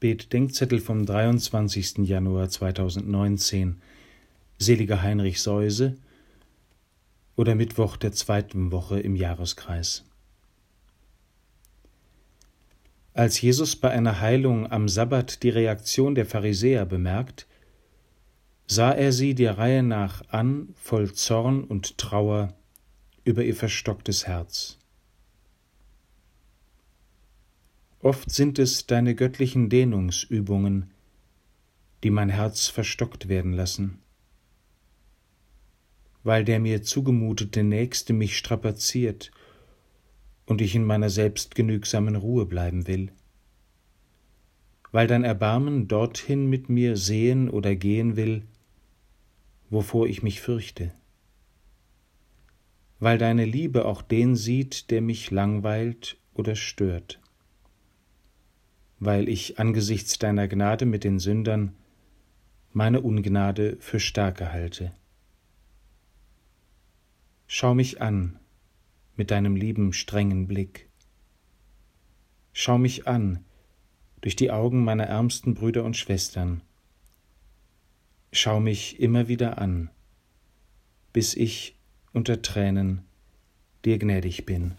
Bet-Denkzettel vom 23. Januar 2019, seliger Heinrich Seuse oder Mittwoch der zweiten Woche im Jahreskreis. Als Jesus bei einer Heilung am Sabbat die Reaktion der Pharisäer bemerkt, sah er sie der Reihe nach an, voll Zorn und Trauer über ihr verstocktes Herz. Oft sind es deine göttlichen Dehnungsübungen, die mein Herz verstockt werden lassen, weil der mir zugemutete Nächste mich strapaziert und ich in meiner selbstgenügsamen Ruhe bleiben will, weil dein Erbarmen dorthin mit mir sehen oder gehen will, wovor ich mich fürchte, weil deine Liebe auch den sieht, der mich langweilt oder stört, weil ich angesichts deiner Gnade mit den Sündern meine Ungnade für stärker halte. Schau mich an mit deinem lieben, strengen Blick. Schau mich an durch die Augen meiner ärmsten Brüder und Schwestern. Schau mich immer wieder an, bis ich unter Tränen dir gnädig bin.